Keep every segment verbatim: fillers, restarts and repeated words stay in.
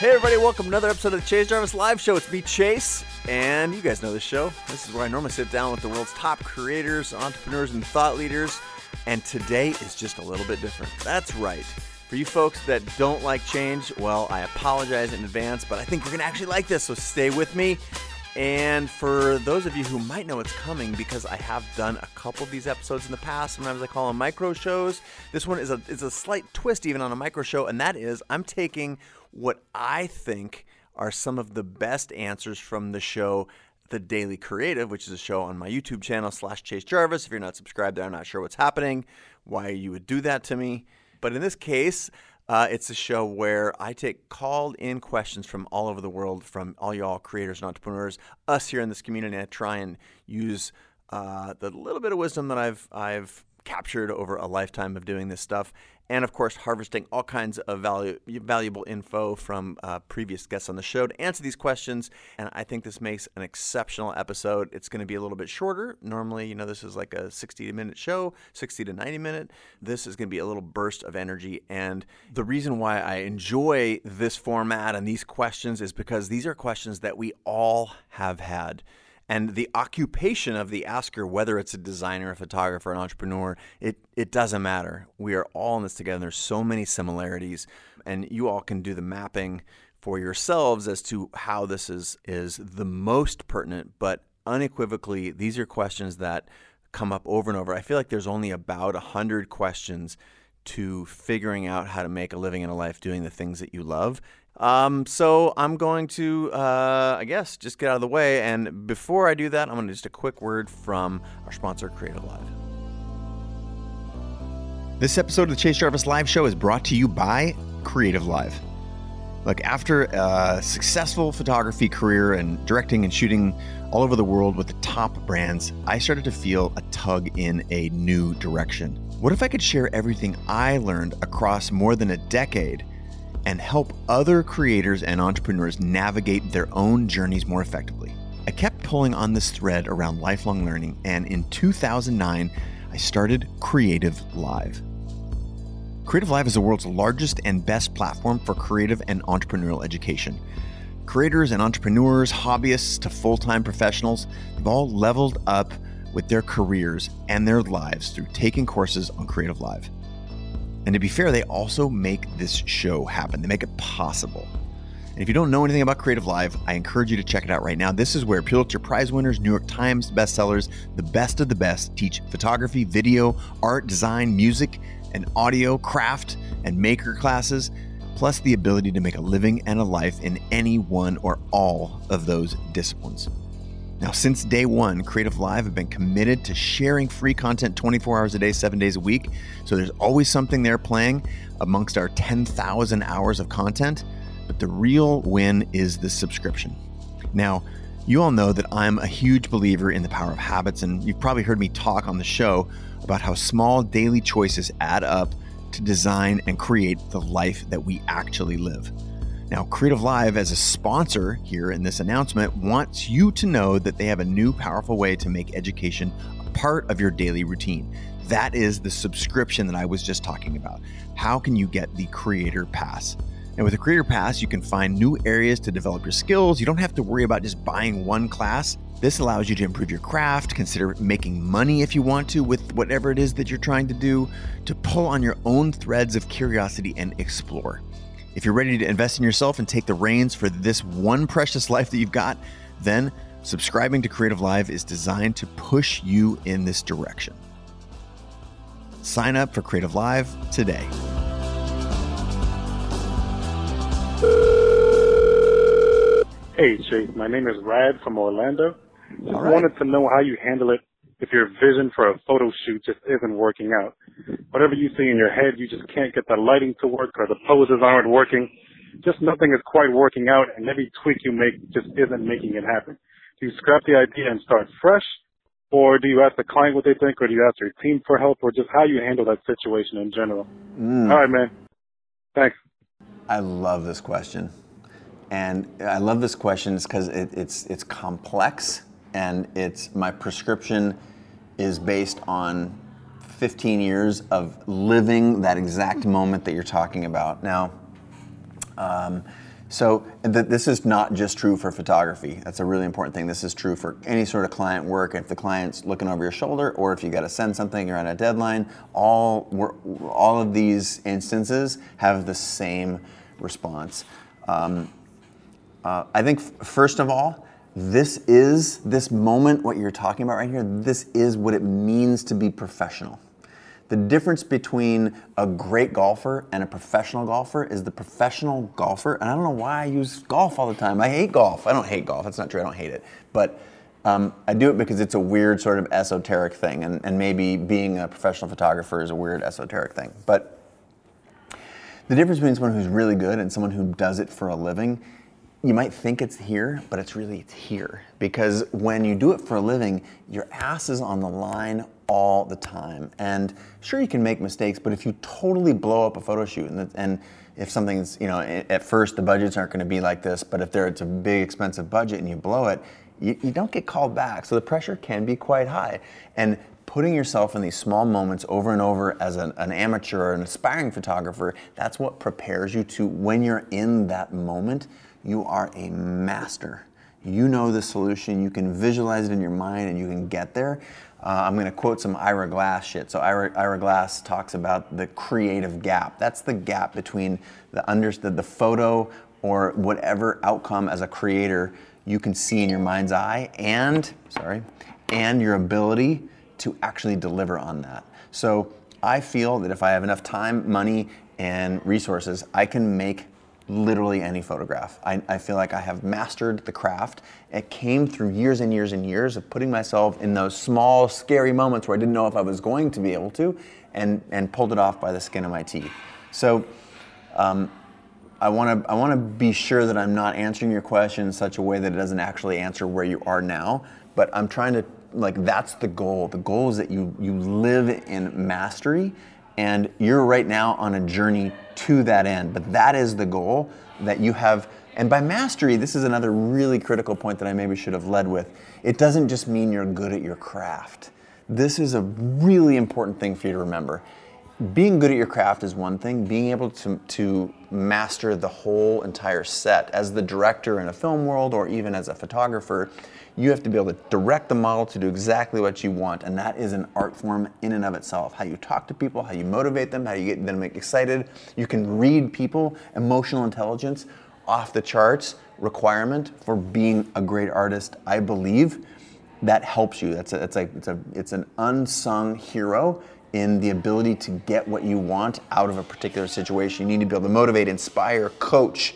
Hey everybody, welcome to another episode of the Chase Jarvis Live Show. It's me, Chase, and you guys know this show. This is where I normally sit down with the world's top creators, entrepreneurs, and thought leaders, and today is just a little bit different. That's right. For you folks that don't like change, well, I apologize in advance, but I think you're going to actually like this, so stay with me. And for those of you who might know it's coming, because I have done a couple of these episodes in the past, sometimes I call them micro shows. This one is a is a slight twist even on a micro show, and that is I'm taking what I think are some of the best answers from the show The Daily Creative, which is a show on my YouTube channel slash Chase Jarvis. If you're not subscribed there, I'm not sure what's happening, why you would do that to me. But in this case, Uh, it's a show where I take called-in questions from all over the world, from all y'all creators and entrepreneurs, us here in this community, and I try and use uh, the little bit of wisdom that I've I've captured over a lifetime of doing this stuff, and of course harvesting all kinds of value, valuable info from uh, previous guests on the show to answer these questions. And I think this makes an exceptional episode. It's going to be a little bit shorter. Normally, you know, this is like a sixty-minute show, sixty to ninety minute. This is going to be a little burst of energy. And the reason why I enjoy this format and these questions is because these are questions that we all have had. And the occupation of the asker, whether it's a designer, a photographer, an entrepreneur, it it doesn't matter. We are all in this together. There's so many similarities, and you all can do the mapping for yourselves as to how this is is the most pertinent. But unequivocally, these are questions that come up over and over. I feel like there's only about one hundred questions to figuring out how to make a living and a life doing the things that you love. Um, so I'm going to, uh, I guess, just get out of the way. And before I do that, I'm going to just a quick word from our sponsor, CreativeLive. This episode of the Chase Jarvis Live Show is brought to you by CreativeLive. Look, after a successful photography career and directing and shooting all over the world with the top brands, I started to feel a tug in a new direction. What if I could share everything I learned across more than a decade and help other creators and entrepreneurs navigate their own journeys more effectively? I kept pulling on this thread around lifelong learning, and in two thousand nine, I started CreativeLive. CreativeLive is the world's largest and best platform for creative and entrepreneurial education. Creators and entrepreneurs, hobbyists to full-time professionals, they've all leveled up with their careers and their lives through taking courses on CreativeLive. And to be fair, they also make this show happen. They make it possible. And if you don't know anything about CreativeLive, I encourage you to check it out right now. This is where Pulitzer Prize winners, New York Times bestsellers, the best of the best teach photography, video, art, design, music, and audio, craft, and maker classes, plus the ability to make a living and a life in any one or all of those disciplines. Now, since day one, CreativeLive have been committed to sharing free content twenty-four hours a day, seven days a week. So there's always something there playing amongst our ten thousand hours of content. But the real win is the subscription. Now, you all know that I'm a huge believer in the power of habits, and you've probably heard me talk on the show about how small daily choices add up to design and create the life that we actually live. Now, CreativeLive, as a sponsor here in this announcement, wants you to know that they have a new powerful way to make education a part of your daily routine. That is the subscription that I was just talking about. How can you get the Creator Pass? And with the Creator Pass, you can find new areas to develop your skills. You don't have to worry about just buying one class. This allows you to improve your craft, consider making money if you want to with whatever it is that you're trying to do, to pull on your own threads of curiosity and explore. If you're ready to invest in yourself and take the reins for this one precious life that you've got, then subscribing to CreativeLive is designed to push you in this direction. Sign up for CreativeLive today. Hey, Chase, my name is Rad from Orlando. Just right. Wanted to know how you handle it if your vision for a photo shoot just isn't working out. Whatever you see in your head, you just can't get the lighting to work or the poses aren't working. Just nothing is quite working out, and every tweak you make just isn't making it happen. Do you scrap the idea and start fresh, or do you ask the client what they think, or do you ask your team for help, or just how you handle that situation in general? Mm. All right, man. Thanks. I love this question. And I love this question because it, it's it's complex, and it's my prescription is based on fifteen years of living that exact moment that you're talking about. Now, um, So th- this is not just true for photography. That's a really important thing. This is true for any sort of client work. If the client's looking over your shoulder, or if you got to send something, you're on a deadline, all we're, all of these instances have the same response. Um, uh, I think f- first of all, this is, this moment, what you're talking about right here, this is what it means to be professional. The difference between a great golfer and a professional golfer is the professional golfer, and I don't know why I use golf all the time. I hate golf. I don't hate golf. That's not true. I don't hate it. But um, I do it because it's a weird sort of esoteric thing, and, and maybe being a professional photographer is a weird esoteric thing. But the difference between someone who's really good and someone who does it for a living, you might think it's here, but it's really it's here. Because when you do it for a living, your ass is on the line all the time. And sure, you can make mistakes, but if you totally blow up a photo shoot, and, and if something's, you know, at first the budgets aren't gonna be like this, but if there, it's a big expensive budget and you blow it, you, you don't get called back. So the pressure can be quite high. And putting yourself in these small moments over and over as an, an amateur or an aspiring photographer, that's what prepares you to, when you're in that moment, you are a master. You know the solution, you can visualize it in your mind and you can get there. Uh, I'm gonna quote some Ira Glass shit. So Ira, Ira Glass talks about the creative gap. That's the gap between the, under, the, the photo or whatever outcome as a creator you can see in your mind's eye and, sorry, and your ability to actually deliver on that. So I feel that if I have enough time, money, and resources, I can make literally any photograph. I, I feel like I have mastered the craft. It came through years and years and years of putting myself in those small, scary moments where I didn't know if I was going to be able to, and, and pulled it off by the skin of my teeth. So um, I wanna I wanna be sure that I'm not answering your question in such a way that it doesn't actually answer where you are now, but I'm trying to, like, that's the goal. The goal is that you you live in mastery, and you're right now on a journey to that end, but that is the goal that you have. And by mastery, this is another really critical point that I maybe should have led with. It doesn't just mean you're good at your craft. This is a really important thing for you to remember. Being good at your craft is one thing. Being able to, to master the whole entire set. As the director in a film world, or even as a photographer, you have to be able to direct the model to do exactly what you want, and that is an art form in and of itself. How you talk to people, how you motivate them, how you get them excited. You can read people. Emotional intelligence, off the charts requirement for being a great artist, I believe. That helps you. That's a, it's like, it's a, it's an unsung hero in the ability to get what you want out of a particular situation. You need to be able to motivate, inspire, coach,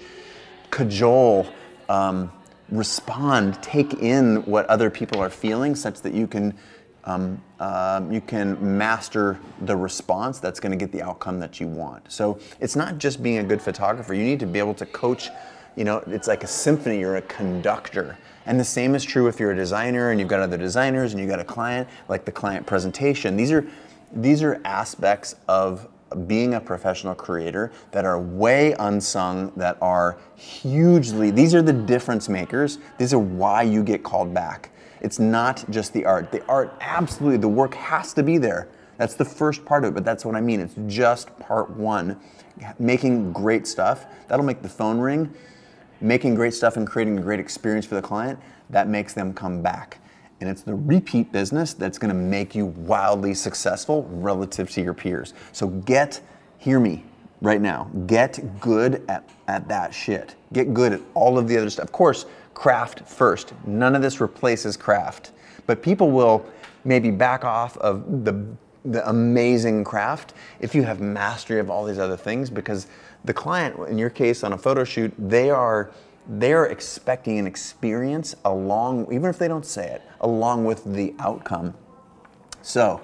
cajole, um, respond, take in what other people are feeling, such that you can um, uh, you can master the response that's gonna get the outcome that you want. So it's not just being a good photographer. You need to be able to coach, you know, it's like a symphony, you're a conductor. And the same is true if you're a designer and you've got other designers and you've got a client, like the client presentation. These are These are aspects of being a professional creator that are way unsung, that are hugely, these are the difference makers. These are why you get called back. It's not just the art. The art, absolutely, the work has to be there. That's the first part of it, but that's what I mean. It's just part one. Making great stuff, that'll make the phone ring. Making great stuff and creating a great experience for the client, that makes them come back. And it's the repeat business that's gonna make you wildly successful relative to your peers. So get, hear me right now, get good at, at that shit. Get good at all of the other stuff. Of course, craft first. None of this replaces craft. But people will maybe back off of the, the amazing craft if you have mastery of all these other things, because the client, in your case on a photo shoot, they are they're expecting an experience along, even if they don't say it, along with the outcome. So,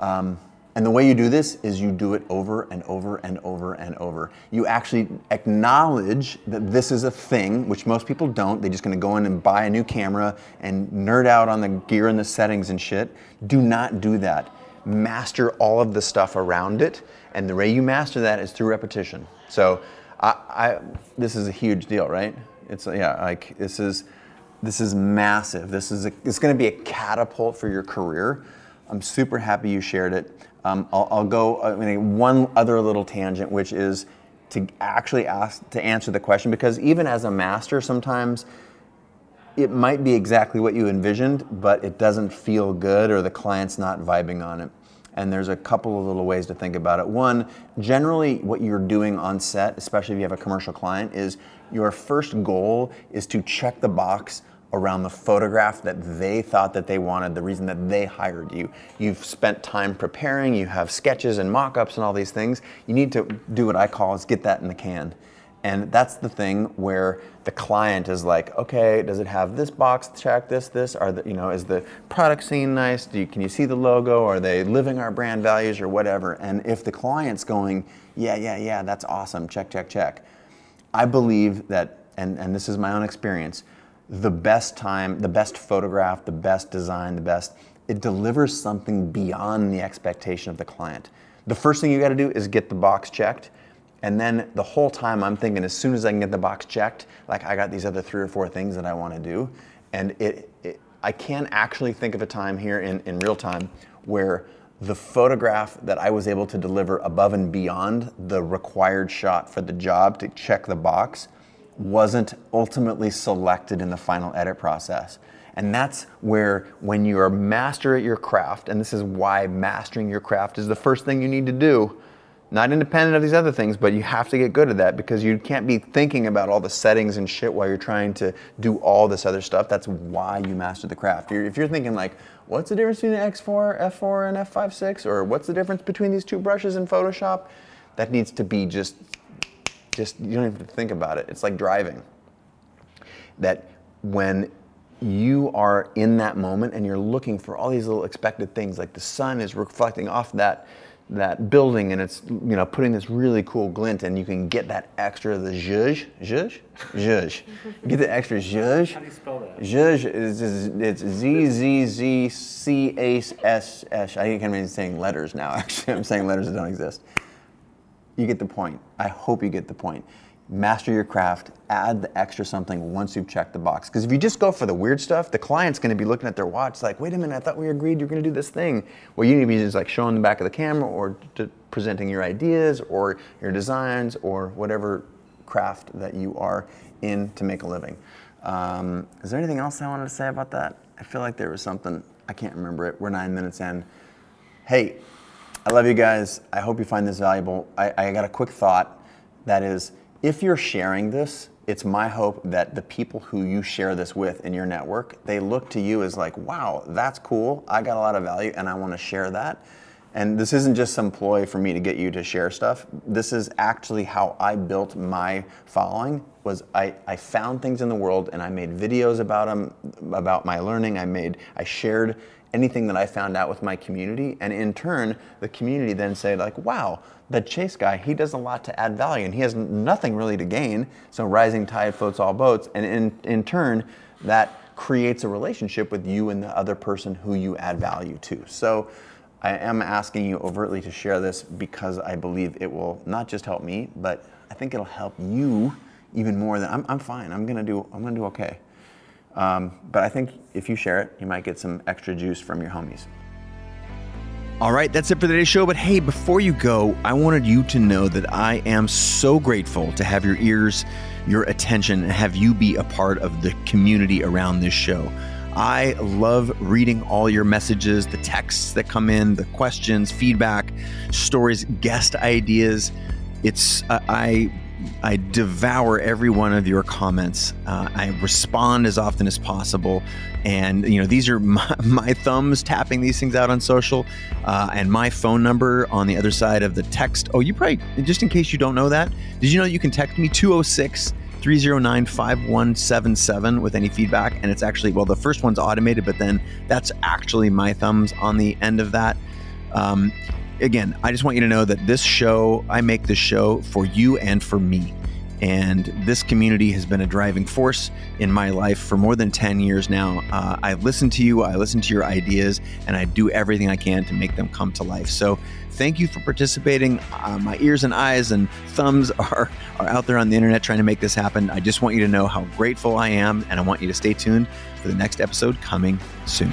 um, and the way you do this is you do it over and over and over and over. You actually acknowledge that this is a thing, which most people don't. They're just gonna go in and buy a new camera and nerd out on the gear and the settings and shit. Do not do that. Master all of the stuff around it. And the way you master that is through repetition. So, I, I, this is a huge deal, right? It's yeah, like this is, this is massive. This is a, it's going to be a catapult for your career. I'm super happy you shared it. Um, I'll, I'll go. I mean, one other little tangent, which is, to actually ask to answer the question, because even as a master, sometimes it might be exactly what you envisioned, but it doesn't feel good or the client's not vibing on it. And there's a couple of little ways to think about it. One, generally what you're doing on set, especially if you have a commercial client, is your first goal is to check the box around the photograph that they thought that they wanted, the reason that they hired you. You've spent time preparing, you have sketches and mock-ups and all these things. You need to do what I call is get that in the can. And that's the thing where the client is like, okay, does it have this box check, this, this? Are the, you know, is the product scene nice? Do you, can you see the logo? Are they living our brand values or whatever? And if the client's going, yeah, yeah, yeah, that's awesome, check, check, check. I believe that, and, and this is my own experience, the best time, the best photograph, the best design, the best, it delivers something beyond the expectation of the client. The first thing you gotta do is get the box checked. And then the whole time I'm thinking, as soon as I can get the box checked, like I got these other three or four things that I want to do. And it, it, I can actually think of a time here in, in real time where the photograph that I was able to deliver above and beyond the required shot for the job to check the box wasn't ultimately selected in the final edit process. And that's where, when you're a master at your craft, and this is why mastering your craft is the first thing you need to do, not independent of these other things, but you have to get good at that, because you can't be thinking about all the settings and shit while you're trying to do all this other stuff. That's why you master the craft. You're, if you're thinking like, what's the difference between an X four, F four, and F five six, or what's the difference between these two brushes in Photoshop, that needs to be just, just you don't even have to think about it. It's like driving. That when you are in that moment and you're looking for all these little expected things, like the sun is reflecting off that, that building and it's, you know, putting this really cool glint, and you can get that extra, the zhuzh, zhuzh, zhuzh. You get the extra zhuzh. How do you spell that? Zhuzh is, is it's Z Z Z C A S S. I can't even say letters now, actually. I'm saying letters that don't exist. You get the point. I hope you get the point. Master your craft, add the extra something once you've checked the box. Because if you just go for the weird stuff, the client's gonna be looking at their watch like, wait a minute, I thought we agreed you're gonna do this thing. Well, you need to be just like showing the back of the camera, or t- presenting your ideas or your designs or whatever craft that you are in to make a living. Um, is there anything else I wanted to say about that? I feel like there was something, I can't remember it. We're nine minutes in. Hey, I love you guys. I hope you find this valuable. I, I got a quick thought that is, if you're sharing this, it's my hope that the people who you share this with in your network, they look to you as like, wow, that's cool. I got a lot of value and I want to share that. And this isn't just some ploy for me to get you to share stuff. This is actually how I built my following, was I, I found things in the world and I made videos about them, about my learning. I made, I shared anything that I found out with my community. And in turn, the community then said like, wow, that Chase guy, he does a lot to add value and he has nothing really to gain. So rising tide floats all boats. And in, in turn, that creates a relationship with you and the other person who you add value to. So I am asking you overtly to share this, because I believe it will not just help me, but I think it'll help you even more than I'm, I'm fine. I'm gonna do, I'm gonna do okay. Um, but I think if you share it, you might get some extra juice from your homies. All right, that's it for today's show. But hey, before you go, I wanted you to know that I am so grateful to have your ears, your attention, and have you be a part of the community around this show. I love reading all your messages, the texts that come in, the questions, feedback, stories, guest ideas. It's, uh, I... I devour every one of your comments. Uh, I respond as often as possible. And, you know, these are my, my thumbs tapping these things out on social, uh, and my phone number on the other side of the text. Oh, you probably, just in case you don't know that, did you know you can text me two oh six, three oh nine, five one seven seven with any feedback? And it's actually, well, the first one's automated, but then that's actually my thumbs on the end of that. Um, Again, I just want you to know that this show, I make this show for you and for me. And this community has been a driving force in my life for more than ten years now. Uh, I listen to you, I listen to your ideas, and I do everything I can to make them come to life. So thank you for participating. Uh, my ears and eyes and thumbs are, are out there on the internet trying to make this happen. I just want you to know how grateful I am, and I want you to stay tuned for the next episode coming soon.